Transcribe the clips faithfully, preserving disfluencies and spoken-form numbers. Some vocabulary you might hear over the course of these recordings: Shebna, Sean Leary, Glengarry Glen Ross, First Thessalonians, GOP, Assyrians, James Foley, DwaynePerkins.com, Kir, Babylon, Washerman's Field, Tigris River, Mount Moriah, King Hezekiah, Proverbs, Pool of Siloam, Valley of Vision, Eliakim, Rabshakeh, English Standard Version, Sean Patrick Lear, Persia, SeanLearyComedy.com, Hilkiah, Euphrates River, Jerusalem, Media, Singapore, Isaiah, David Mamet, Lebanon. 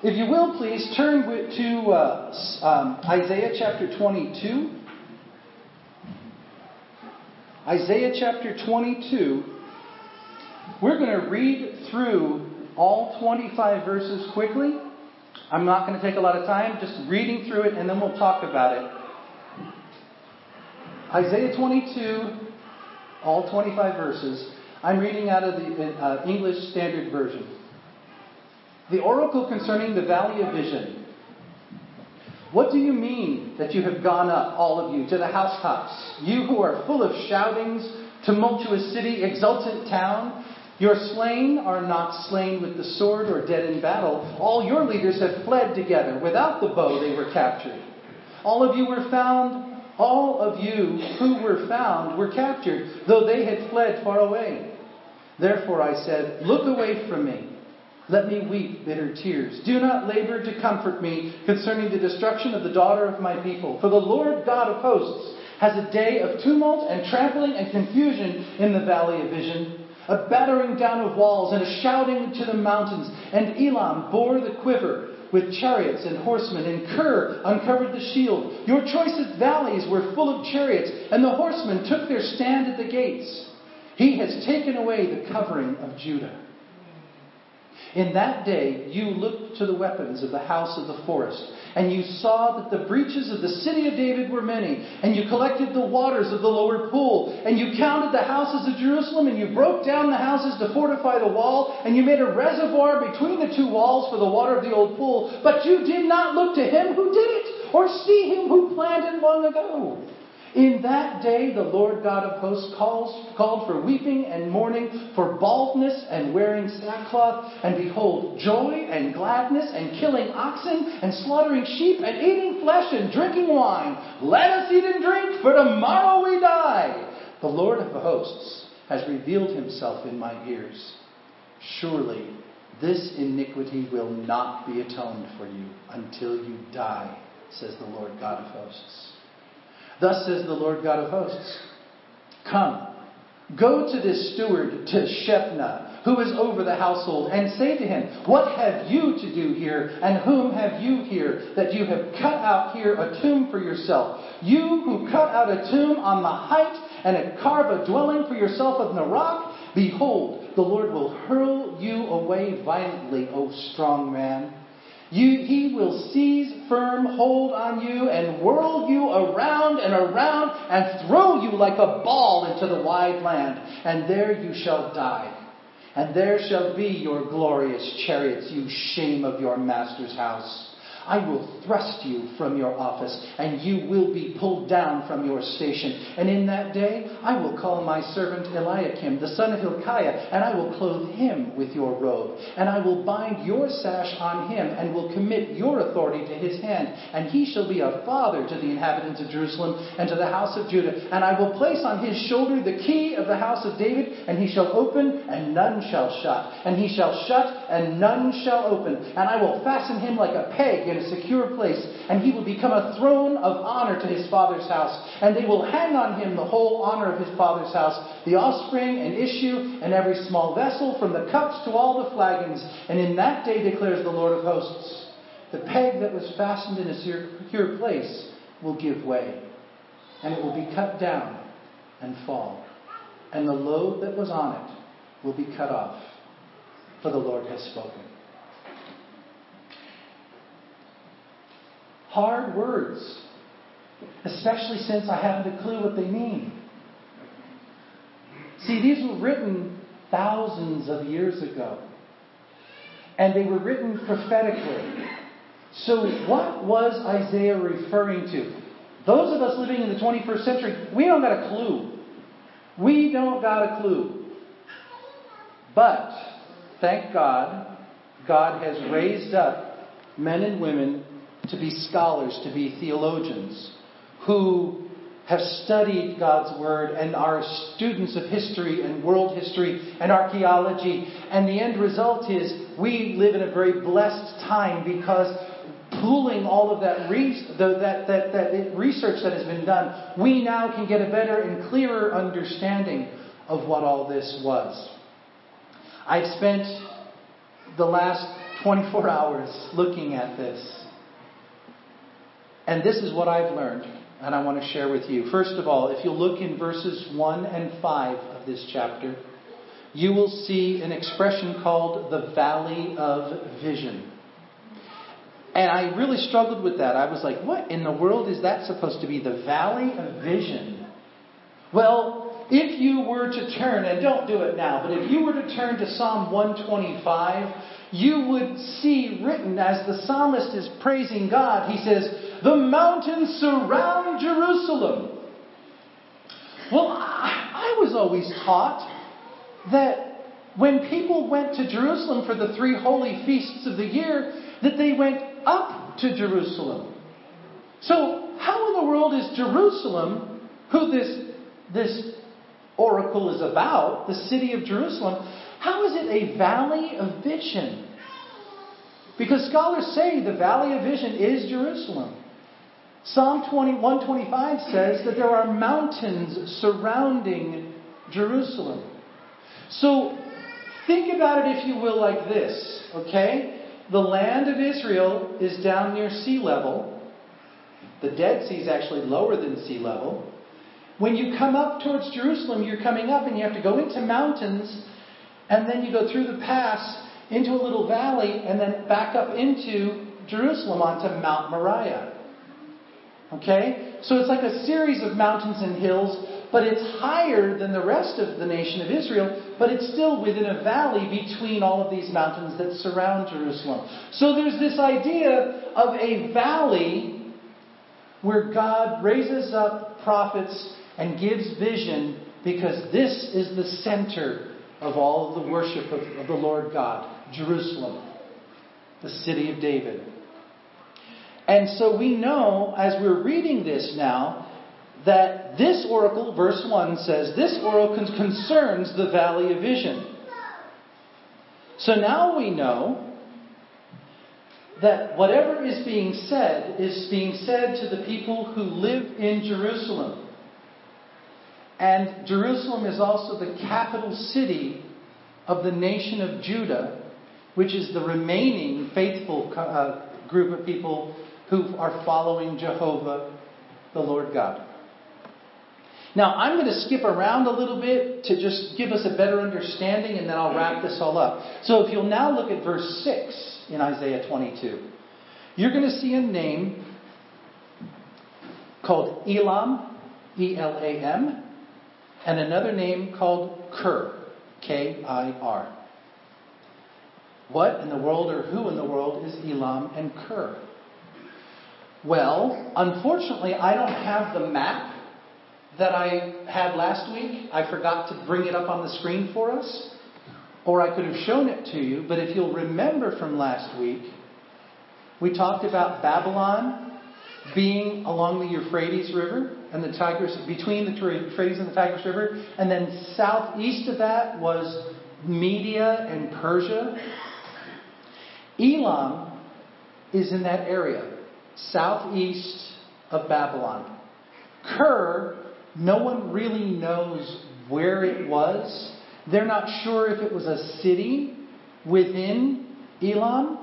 If you will, please turn with, to uh, um, Isaiah chapter twenty-two. Isaiah chapter twenty-two. We're going to read through all twenty-five verses quickly. I'm not going to take a lot of time, just reading through it, and then we'll talk about it. Isaiah twenty-two, all twenty-five verses. I'm reading out of the uh, English Standard Version. The oracle concerning the Valley of Vision. What do you mean that you have gone up, all of you, to the housetops? You who are full of shoutings, tumultuous city, exultant town. Your slain are not slain with the sword or dead in battle. All your leaders have fled together. Without the bow they were captured. All of you were found... All of you who were found were captured, though they had fled far away. Therefore I said, look away from me. Let me weep bitter tears. Do not labor to comfort me concerning the destruction of the daughter of my people. For the Lord God of hosts has a day of tumult and trampling and confusion in the Valley of Vision, a battering down of walls and a shouting to the mountains. And Elam bore the quiver with chariots and horsemen, and Kir uncovered the shield. Your choicest valleys were full of chariots, and the horsemen took their stand at the gates. He has taken away the covering of Judah. In that day you looked to the weapons of the house of the forest, and you saw that the breaches of the city of David were many, and you collected the waters of the lower pool, and you counted the houses of Jerusalem, and you broke down the houses to fortify the wall, and you made a reservoir between the two walls for the water of the old pool. But you did not look to him who did it, or see him who planned it long ago. In that day the Lord God of hosts calls, called for weeping and mourning, for baldness and wearing sackcloth, and behold, joy and gladness, and killing oxen, and slaughtering sheep, and eating flesh, and drinking wine. Let us eat and drink, for tomorrow we die. The Lord of hosts has revealed himself in my ears. Surely this iniquity will not be atoned for you until you die, says the Lord God of hosts. Thus says the Lord God of hosts, come, go to this steward, to Shebna, who is over the household, and say to him, what have you to do here, and whom have you here, that you have cut out here a tomb for yourself? You who cut out a tomb on the height, and a carve a dwelling for yourself on the rock, behold, the Lord will hurl you away violently, O strong man. You, he will seize firm hold on you and whirl you around and around and throw you like a ball into the wide land. And there you shall die. And there shall be your glorious chariots, you shame of your master's house. I will thrust you from your office, and you will be pulled down from your station. And in that day I will call my servant Eliakim, the son of Hilkiah, and I will clothe him with your robe. And I will bind your sash on him, and will commit your authority to his hand. And he shall be a father to the inhabitants of Jerusalem and to the house of Judah. And I will place on his shoulder the key of the house of David, and he shall open, and none shall shut. And he shall shut, and none shall open. And I will fasten him like a peg in a secure place, and he will become a throne of honor to his father's house, and they will hang on him the whole honor of his father's house, the offspring and issue, and every small vessel, from the cups to all the flagons. And in that day, declares the Lord of hosts, the peg that was fastened in a secure place will give way, and it will be cut down and fall, and the load that was on it will be cut off, for the Lord has spoken. Hard words, especially since I haven't a clue what they mean. See, these were written thousands of years ago, and they were written prophetically. So what was Isaiah referring to? Those of us living in the twenty-first century, we don't got a clue. We don't got a clue. But, thank God, God has raised up men and women to be scholars, to be theologians, who have studied God's Word and are students of history and world history and archaeology. And the end result is we live in a very blessed time, because pooling all of that, re- the, that, that, that research that has been done, we now can get a better and clearer understanding of what all this was. I've spent the last twenty-four hours looking at this. And this is what I've learned, and I want to share with you. First of all, if you look in verses one and five of this chapter, you will see an expression called the Valley of Vision. And I really struggled with that. I was like, what in the world is that supposed to be? The Valley of Vision. Well, if you were to turn, and don't do it now, but if you were to turn to Psalm one twenty-five, you would see written as the psalmist is praising God, he says, the mountains surround Jerusalem. Well, I, I was always taught that when people went to Jerusalem for the three holy feasts of the year, that they went up to Jerusalem. So how in the world is Jerusalem, who this, this oracle is about, the city of Jerusalem, how is it a valley of vision? Because scholars say the valley of vision is Jerusalem. Psalm one twenty-five says that there are mountains surrounding Jerusalem. So think about it, if you will, like this, okay? The land of Israel is down near sea level. The Dead Sea is actually lower than sea level. When you come up towards Jerusalem, you're coming up and you have to go into mountains, and then you go through the pass into a little valley and then back up into Jerusalem onto Mount Moriah. Okay? So it's like a series of mountains and hills, but it's higher than the rest of the nation of Israel, but it's still within a valley between all of these mountains that surround Jerusalem. So there's this idea of a valley where God raises up prophets and gives vision, because this is the center of all of the worship of, of the Lord God, Jerusalem, the city of David. And so we know, as we're reading this now, that this oracle, verse one says, this oracle concerns the valley of vision. So now we know that whatever is being said is being said to the people who live in Jerusalem. And Jerusalem is also the capital city of the nation of Judah, which is the remaining faithful uh, group of people who are following Jehovah, the Lord God. Now, I'm going to skip around a little bit to just give us a better understanding, and then I'll wrap this all up. So if you'll now look at verse six in Isaiah twenty-two, you're going to see a name called Elam, E L A M, and another name called Kir, K I R. What in the world, or who in the world, is Elam and Kir? Well, unfortunately, I don't have the map that I had last week. I forgot to bring it up on the screen for us, or I could have shown it to you. But if you'll remember from last week, we talked about Babylon being along the Euphrates River, and the Tigris, between the Euphrates and the Tigris River, and then southeast of that was Media and Persia. Elam is in that area, southeast of Babylon. Kir, no one really knows where it was. They're not sure if it was a city within Elam,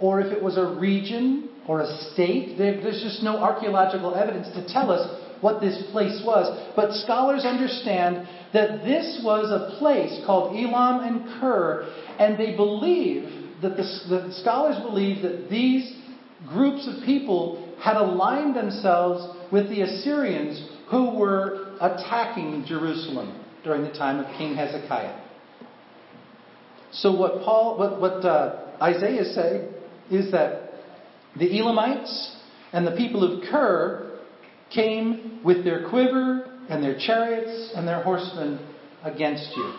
or if it was a region or a state. There's just no archaeological evidence to tell us what this place was. But scholars understand that this was a place called Elam and Kir, and they believe that the, the scholars believe that these groups of people had aligned themselves with the Assyrians, who were attacking Jerusalem during the time of King Hezekiah. So what Paul, what, what uh, Isaiah is saying is that the Elamites and the people of Kir came with their quiver and their chariots and their horsemen against you.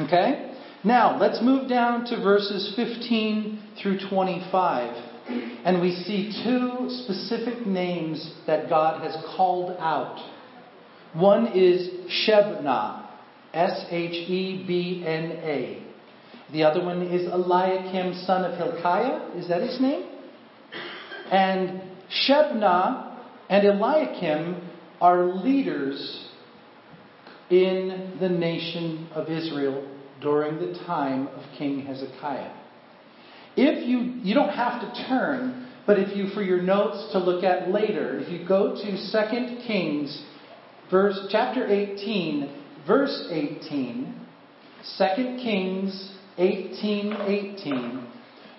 Okay? Now, let's move down to verses fifteen through twenty-five. And we see two specific names that God has called out. One is Shebna, S H E B N A. The other one is Eliakim, son of Hilkiah. Is that his name? And Shebna and Eliakim are leaders in the nation of Israel during the time of King Hezekiah. If you, you don't have to turn, but if you, for your notes to look at later, if you go to Second Kings, verse, chapter eighteen, verse eighteen, Second Kings eighteen eighteen,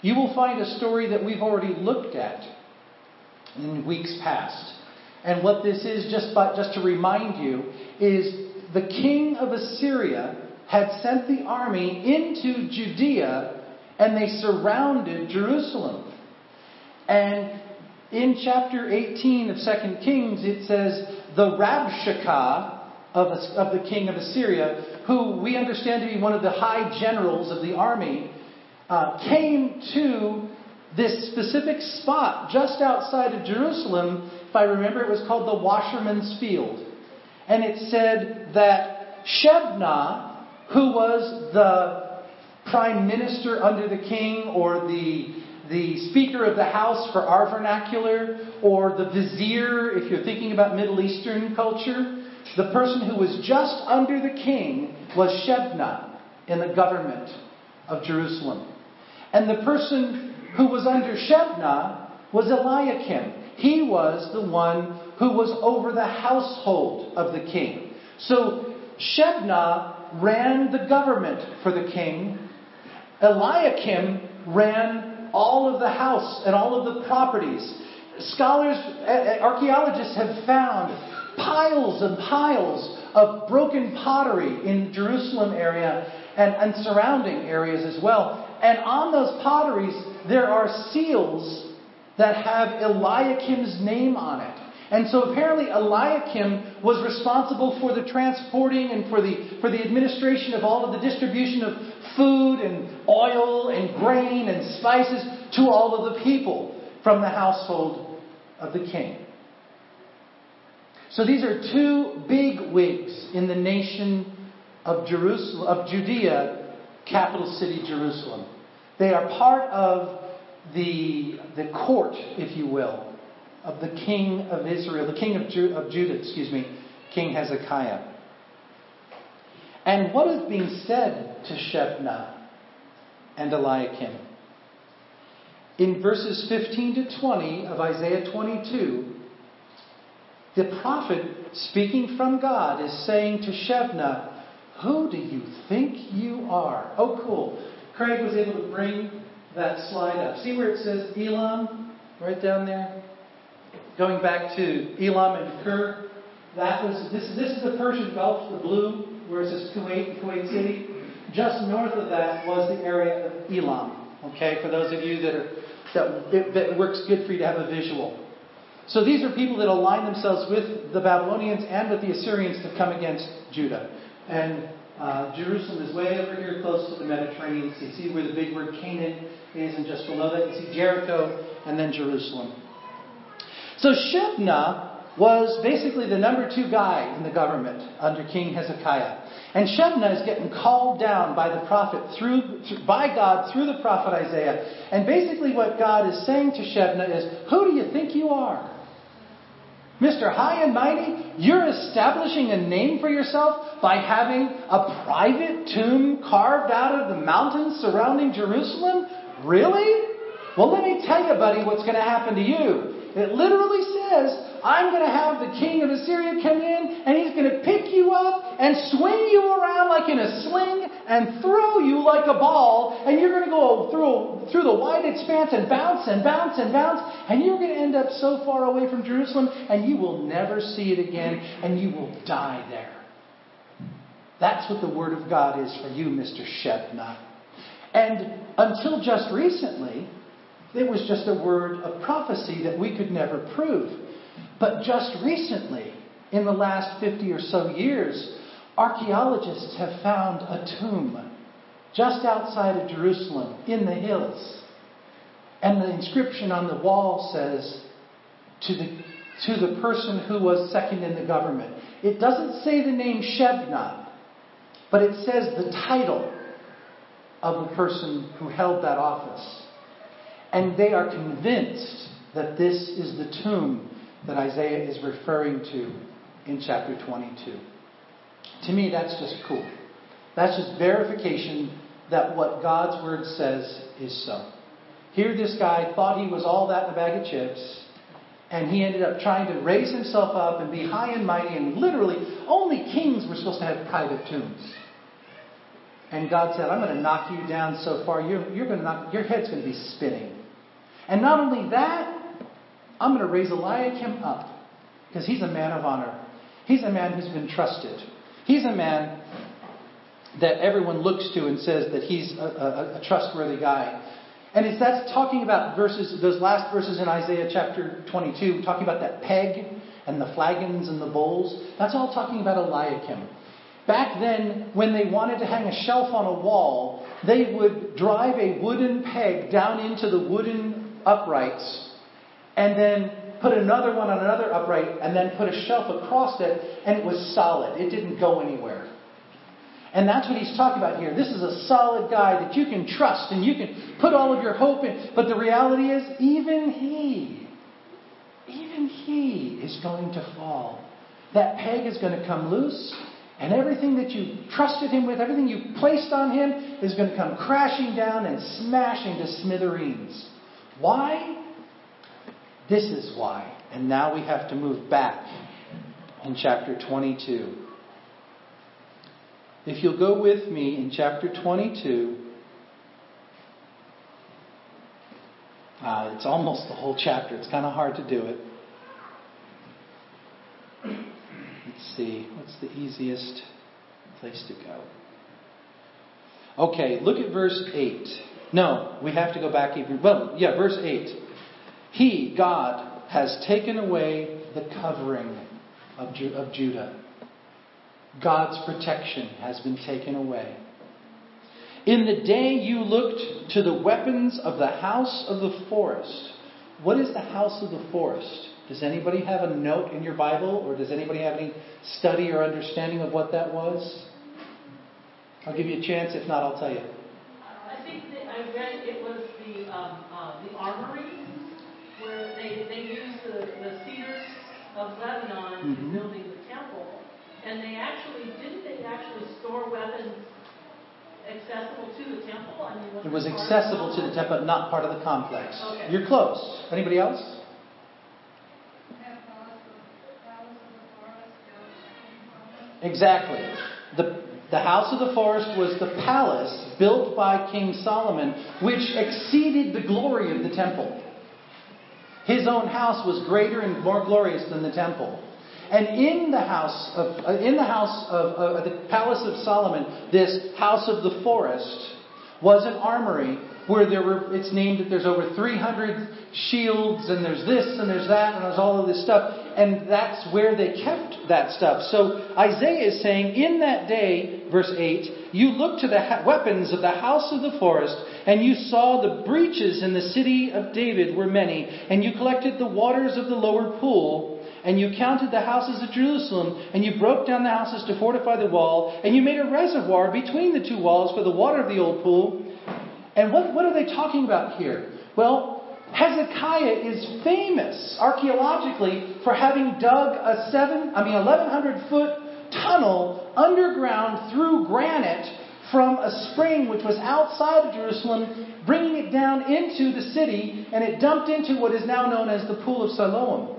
you will find a story that we've already looked at in weeks past. And what this is, just by, just to remind you, is the king of Assyria had sent the army into Judea, and they surrounded Jerusalem. And in chapter eighteen of Second Kings, it says, the Rabshakeh of, of the king of Assyria, who we understand to be one of the high generals of the army, uh, came to this specific spot just outside of Jerusalem. If I remember, it was called the Washerman's Field. And it said that Shebna, who was the prime minister under the king, or the the speaker of the house for our vernacular, or the vizier, if you're thinking about Middle Eastern culture, the person who was just under the king was Shebna in the government of Jerusalem. And the person who was under Shebna was Eliakim. He was the one who was over the household of the king. So Shebna ran the government for the king. Eliakim ran all of the house and all of the properties. Scholars, archaeologists have found piles and piles of broken pottery in Jerusalem area and, and surrounding areas as well. And on those potteries, there are seals that have Eliakim's name on it. And so apparently Eliakim was responsible for the transporting and for the for the administration of all of the distribution of food and oil and grain and spices to all of the people from the household of the king. So these are two big wigs in the nation of Jerusalem, of Judea, capital city Jerusalem. They are part of the the court, if you will, of the king of Israel, the king of, Ju- of Judah, excuse me, King Hezekiah. And what is being said to Shebna and Eliakim? In verses fifteen to twenty of Isaiah twenty-two, the prophet, speaking from God, is saying to Shebna, "Who do you think you are?" Oh, cool. Craig was able to bring that slide up. See where it says Elam? Right down there. Going back to Elam and Kir, that was this. This is the Persian Gulf, the blue, where it says Kuwait, Kuwait City. Just north of that was the area of Elam. Okay, for those of you that are that it, that works good for you to have a visual. So these are people that align themselves with the Babylonians and with the Assyrians to come against Judah. And uh, Jerusalem is way over here, close to the Mediterranean Sea. See where the big word Canaan is, and just below that you see Jericho, and then Jerusalem. So Shebna was basically the number two guy in the government under King Hezekiah. And Shebna is getting called down by the prophet, through, by God through the prophet Isaiah. And basically what God is saying to Shebna is, who do you think you are? Mister High and Mighty, you're establishing a name for yourself by having a private tomb carved out of the mountains surrounding Jerusalem? Really? Well, let me tell you, buddy, what's going to happen to you. It literally says, I'm going to have the king of Assyria come in, and he's going to pick you up and swing you around like in a sling and throw you like a ball, and you're going to go through through the wide expanse and bounce and bounce and bounce, and you're going to end up so far away from Jerusalem, and you will never see it again, and you will die there. That's what the word of God is for you, Mister Shebna. And until just recently, it was just a word of prophecy that we could never prove. But just recently, in the last fifty or so years, archaeologists have found a tomb just outside of Jerusalem in the hills. And the inscription on the wall says, to the, to the person who was second in the government. It doesn't say the name Shebna, but it says the title of the person who held that office. And they are convinced that this is the tomb that Isaiah is referring to in chapter twenty-two. To me, that's just cool. That's just verification that what God's word says is so. Here this guy thought he was all that in a bag of chips, and he ended up trying to raise himself up and be high and mighty, and literally only kings were supposed to have private tombs. And God said, I'm going to knock you down so far, you're, you're going to knock, your head's going to be spinning. And not only that, I'm going to raise Eliakim up, because he's a man of honor. He's a man who's been trusted. He's a man that everyone looks to and says that he's a, a, a trustworthy guy. And it's, that's talking about verses, those last verses in Isaiah chapter twenty-two, talking about that peg and the flagons and the bowls. That's all talking about Eliakim. Back then, when they wanted to hang a shelf on a wall, they would drive a wooden peg down into the wooden uprights and then put another one on another upright and then put a shelf across it, and it was solid. It didn't go anywhere. And that's what he's talking about here. This is a solid guy that you can trust and you can put all of your hope in. But the reality is, even he, even he is going to fall. That peg is going to come loose, and everything that you trusted him with, everything you placed on him, is going to come crashing down and smashing to smithereens. Why? This is why. And now we have to move back in chapter twenty-two. If you'll go with me in chapter twenty-two, uh, it's almost the whole chapter. It's kind of hard to do it. Let's see, what's the easiest place to go? Okay, look at verse eight. No, we have to go back even. Well, yeah, verse eight. He, God, has taken away the covering of, Ju- of Judah. God's protection has been taken away. In the day you looked to the weapons of the house of the forest. What is the house of the forest? Does anybody have a note in your Bible, or does anybody have any study or understanding of what that was? I'll give you a chance. If not, I'll tell you. I think that I read it was the um, uh, the armory where they, they used the, the cedars of Lebanon mm-hmm. in building the temple. And they actually, didn't they actually store weapons accessible to the temple? I mean, was it was accessible to the temple, but not part of the complex. Okay. You're close. Anybody else? Exactly. The, the house of the forest was the palace built by King Solomon, which exceeded the glory of the temple. His own house was greater and more glorious than the temple. And in the house of, uh, in the house of uh, the palace of Solomon, this house of the forest was an armory where there were. It's named that there's over three hundred shields, and there's this and there's that, and there's all of this stuff. And that's where they kept that stuff. So Isaiah is saying, in that day, verse eight, you looked to the ha- weapons of the house of the forest, and you saw the breaches in the city of David were many, and you collected the waters of the lower pool. And you counted the houses of Jerusalem, and you broke down the houses to fortify the wall, and you made a reservoir between the two walls for the water of the old pool. And what, what are they talking about here? Well, Hezekiah is famous archaeologically for having dug a seven, I mean, eleven hundred foot tunnel underground through granite from a spring which was outside of Jerusalem, bringing it down into the city, and it dumped into what is now known as the Pool of Siloam.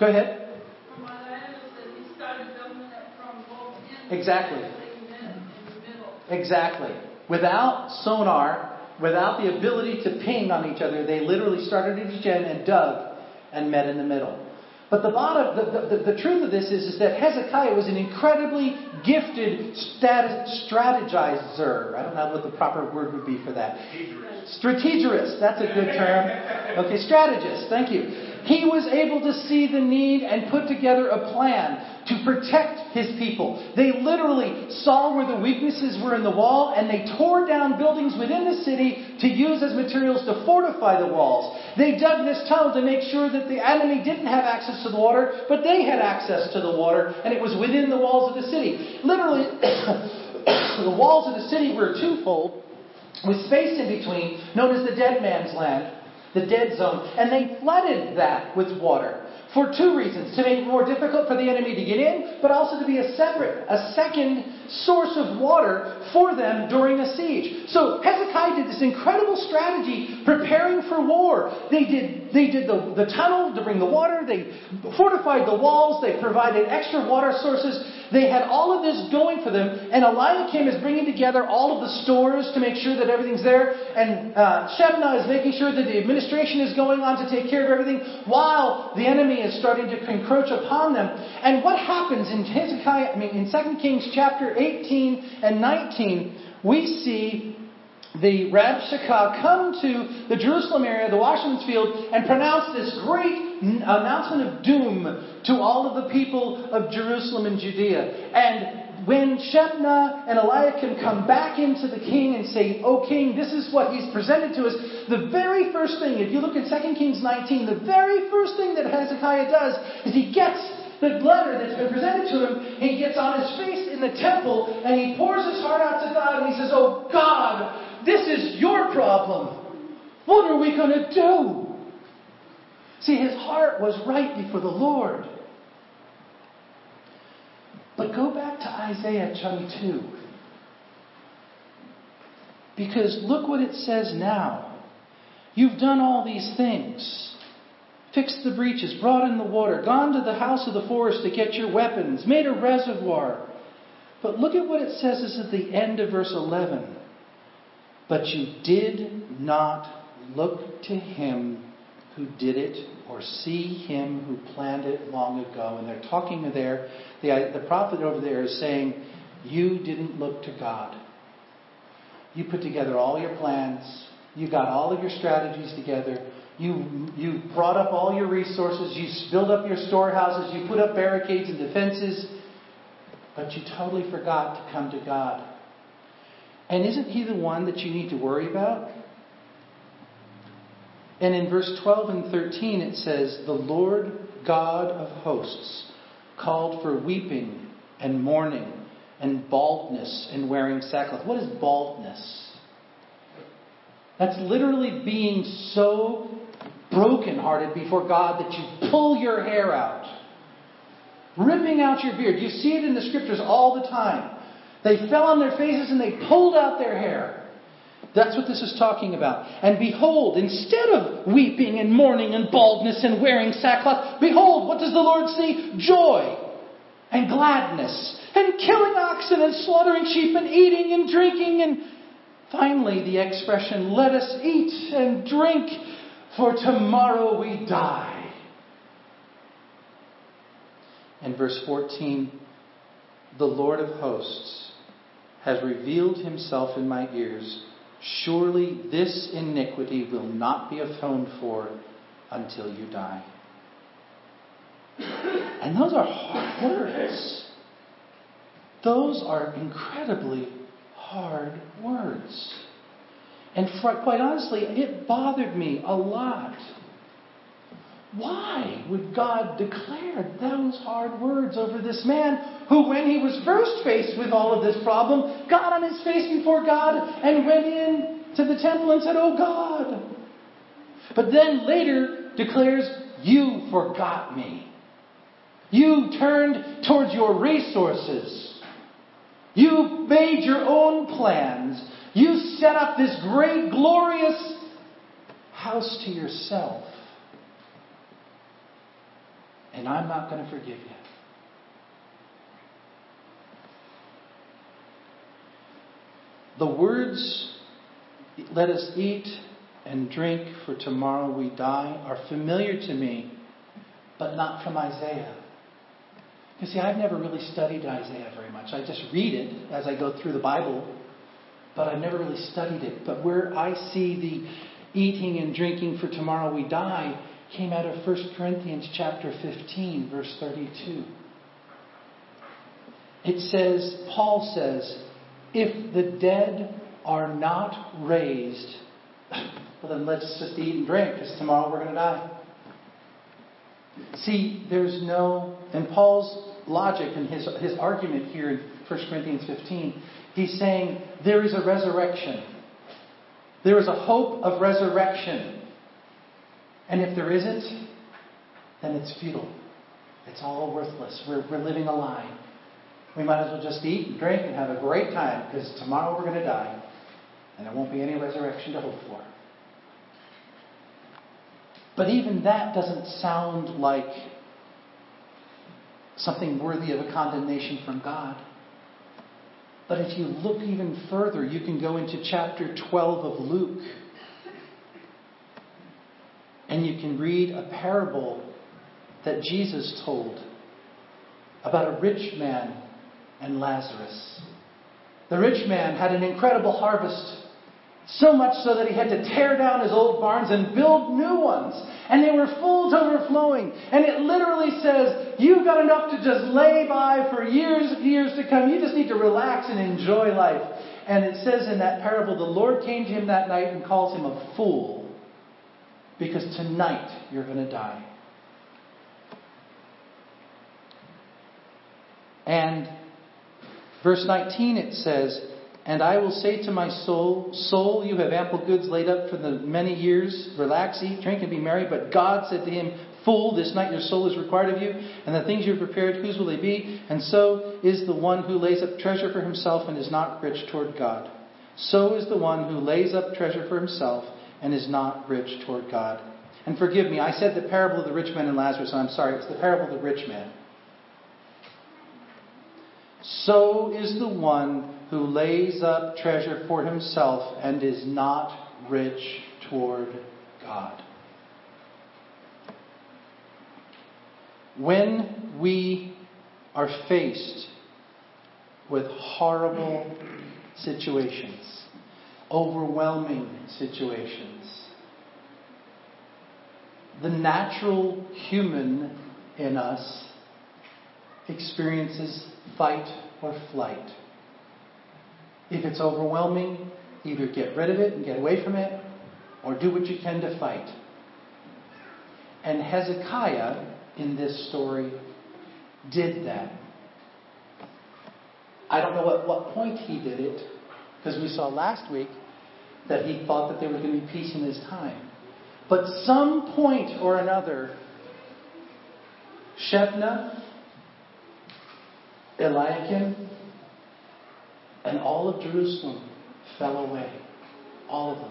Go ahead. From what I understood, he started building that from both ends. Exactly. Exactly. Without sonar, without the ability to ping on each other, they literally started at each end and dug and met in the middle. But the bottom, the, the, the truth of this is, is that Hezekiah was an incredibly gifted status, strategizer. I don't know what the proper word would be for that. Strategist. That's a good term. Okay, strategist. Thank you. He was able to see the need and put together a plan to protect his people. They literally saw where the weaknesses were in the wall, and they tore down buildings within the city to use as materials to fortify the walls. They dug this tunnel to make sure that the enemy didn't have access to the water, but they had access to the water, and it was within the walls of the city. Literally, the walls of the city were twofold, with space in between, known as the dead man's land. The dead zone. And they flooded that with water for two reasons. To make it more difficult for the enemy to get in, but also to be a separate, a second source of water for them during a siege. So Hezekiah did this incredible strategy preparing for war. They did they did the, the tunnel to bring the water. They fortified the walls. They provided extra water sources. They had all of this going for them. And Eliakim is bringing together all of the stores to make sure that everything's there. And uh, Shebna is making sure that the administration is going on to take care of everything while the enemy is starting to encroach upon them. And what happens in Hezekiah, I mean, in Second Kings chapter eighteen and nineteen, we see the Rabshakeh come to the Jerusalem area, the Washerman's Field, and pronounce this great announcement of doom to all of the people of Jerusalem and Judea. And when Shebna and Eliakim come back into the king and say, "O king, this is what he's presented to us," the very first thing, if you look at Second Kings nineteen, the very first thing that Hezekiah does is he gets the letter that's been presented to him, he gets on his face in the temple, and he pours his heart out to God, and he says, "Oh God, this is your problem. What are we going to do?" See, his heart was right before the Lord. But go back to Isaiah twenty-two. Because look what it says now. "You've done all these things. Fixed the breaches, brought in the water, gone to the house of the forest to get your weapons, made a reservoir." But look at what it says is at the end of verse eleven. "But you did not look to him who did it or see him who planned it long ago." And they're talking there. The, the prophet over there is saying, you didn't look to God. You put together all your plans. You got all of your strategies together. You, you brought up all your resources. You built up your storehouses. You put up barricades and defenses. But you totally forgot to come to God. And isn't he the one that you need to worry about? And in verse twelve and thirteen it says, "The Lord God of hosts called for weeping and mourning and baldness and wearing sackcloth." What is baldness? That's literally being so brokenhearted before God that you pull your hair out, ripping out your beard. You see it in the scriptures all the time. They fell on their faces and they pulled out their hair. That's what this is talking about. "And behold, instead of weeping and mourning and baldness and wearing sackcloth, behold, what does the Lord see? Joy and gladness and killing oxen and slaughtering sheep and eating and drinking." And finally, the expression, "Let us eat and drink, for tomorrow we die." And verse fourteen, "The Lord of hosts has revealed himself in my ears. Surely this iniquity will not be atoned for until you die." And those are hard words. Those are incredibly hard words. And for, quite honestly, it bothered me a lot. Why would God declare those hard words over this man who, when he was first faced with all of this problem, got on his face before God and went in to the temple and said, "Oh God." But then later declares, "You forgot me. You turned towards your resources. You made your own plans. You set up this great, glorious house to yourself. And I'm not going to forgive you." The words, "Let us eat and drink, for tomorrow we die," are familiar to me, but not from Isaiah. You see, I've never really studied Isaiah very much. I just read it as I go through the Bible, but I've never really studied it. But where I see the eating and drinking for tomorrow we die came out of First Corinthians chapter fifteen, verse thirty-two. It says, Paul says, "If the dead are not raised, well then let's just eat and drink, because tomorrow we're going to die." See, there's no... And Paul's logic and his, his argument here in First Corinthians fifteen, he's saying there is a resurrection. There is a hope of resurrection. And if there isn't, then it's futile. It's all worthless. We're, we're living a lie. We might as well just eat and drink and have a great time, because tomorrow we're going to die and there won't be any resurrection to hope for. But even that doesn't sound like something worthy of a condemnation from God. But if you look even further, you can go into chapter twelve of Luke. And you can read a parable that Jesus told about a rich man and Lazarus. The rich man had an incredible harvest, so much so that he had to tear down his old barns and build new ones. And they were full to overflowing. And it literally says, you've got enough to just lay by for years and years to come. You just need to relax and enjoy life. And it says in that parable, the Lord came to him that night and calls him a fool, because tonight you're going to die. And verse nineteen, it says, and I will say to my soul, soul, you have ample goods laid up for the many years. Relax, eat, drink, and be merry. But God said to him, fool, this night your soul is required of you. And the things you have prepared, whose will they be? And so is the one who lays up treasure for himself and is not rich toward God. So is the one who lays up treasure for himself and is not rich toward God. And forgive me, I said the parable of the rich man and Lazarus, and I'm sorry, it's the parable of the rich man. So is the one who lays up treasure for himself and is not rich toward God. When we are faced with horrible situations, overwhelming situations, the natural human in us experiences fight or flight. If it's overwhelming, either get rid of it and get away from it, or do what you can to fight. And Hezekiah, in this story, did that. I don't know at what point he did it, because we saw last week that he thought that there was going to be peace in his time. But some point or another, Shebna, Eliakim, and all of Jerusalem fell away. All of them.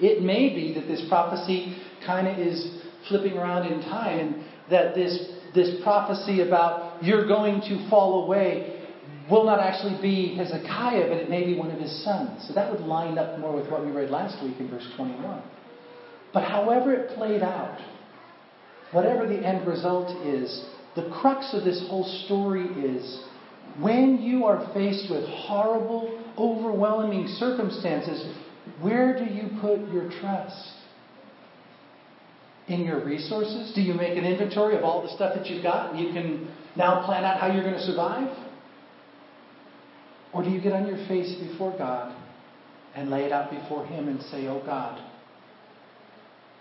It may be that this prophecy kind of is flipping around in time, and that this, this prophecy about you're going to fall away will not actually be Hezekiah, but it may be one of his sons. So that would line up more with what we read last week in verse twenty-one. But however it played out, whatever the end result is, the crux of this whole story is, when you are faced with horrible, overwhelming circumstances, where do you put your trust? In your resources? Do you make an inventory of all the stuff that you've got and you can now plan out how you're going to survive? Or do you get on your face before God and lay it out before Him and say, oh God,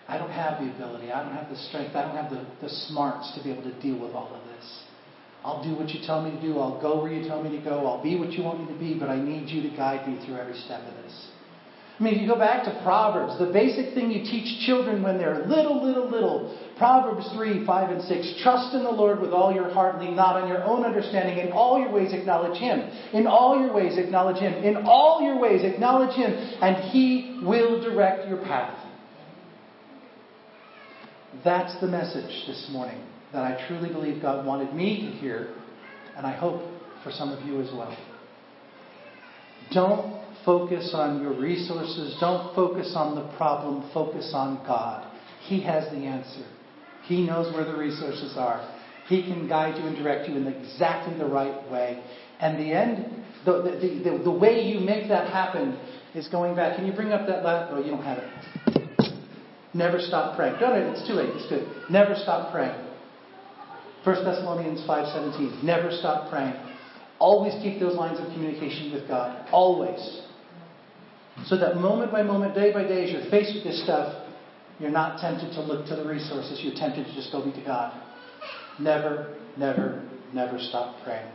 I don't have the ability, I don't have the strength, I don't have the, the smarts to be able to deal with all of this. I'll do what you tell me to do. I'll go where you tell me to go. I'll be what you want me to be, but I need you to guide me through every step of this. I mean, if you go back to Proverbs, the basic thing you teach children when they're little, little, little, Proverbs three, five, and six, trust in the Lord with all your heart, lean not on your own understanding. In all your ways acknowledge Him. In all your ways acknowledge Him. In all your ways acknowledge Him, and He will direct your path. That's the message this morning that I truly believe God wanted me to hear, and I hope for some of you as well. Don't focus on your resources. Don't focus on the problem. Focus on God. He has the answer. He knows where the resources are. He can guide you and direct you in exactly the right way. And the end, the, the, the, the way you make that happen is going back. Can you bring up that last? Oh, you don't have it. Never stop praying. Don't it. It's too late. It's good. Never stop praying. First Thessalonians five seventeen. Never stop praying. Always keep those lines of communication with God. Always. So that moment by moment, day by day, as you're faced with this stuff, you're not tempted to look to the resources. You're tempted to just go be to God. Never, never, never stop praying.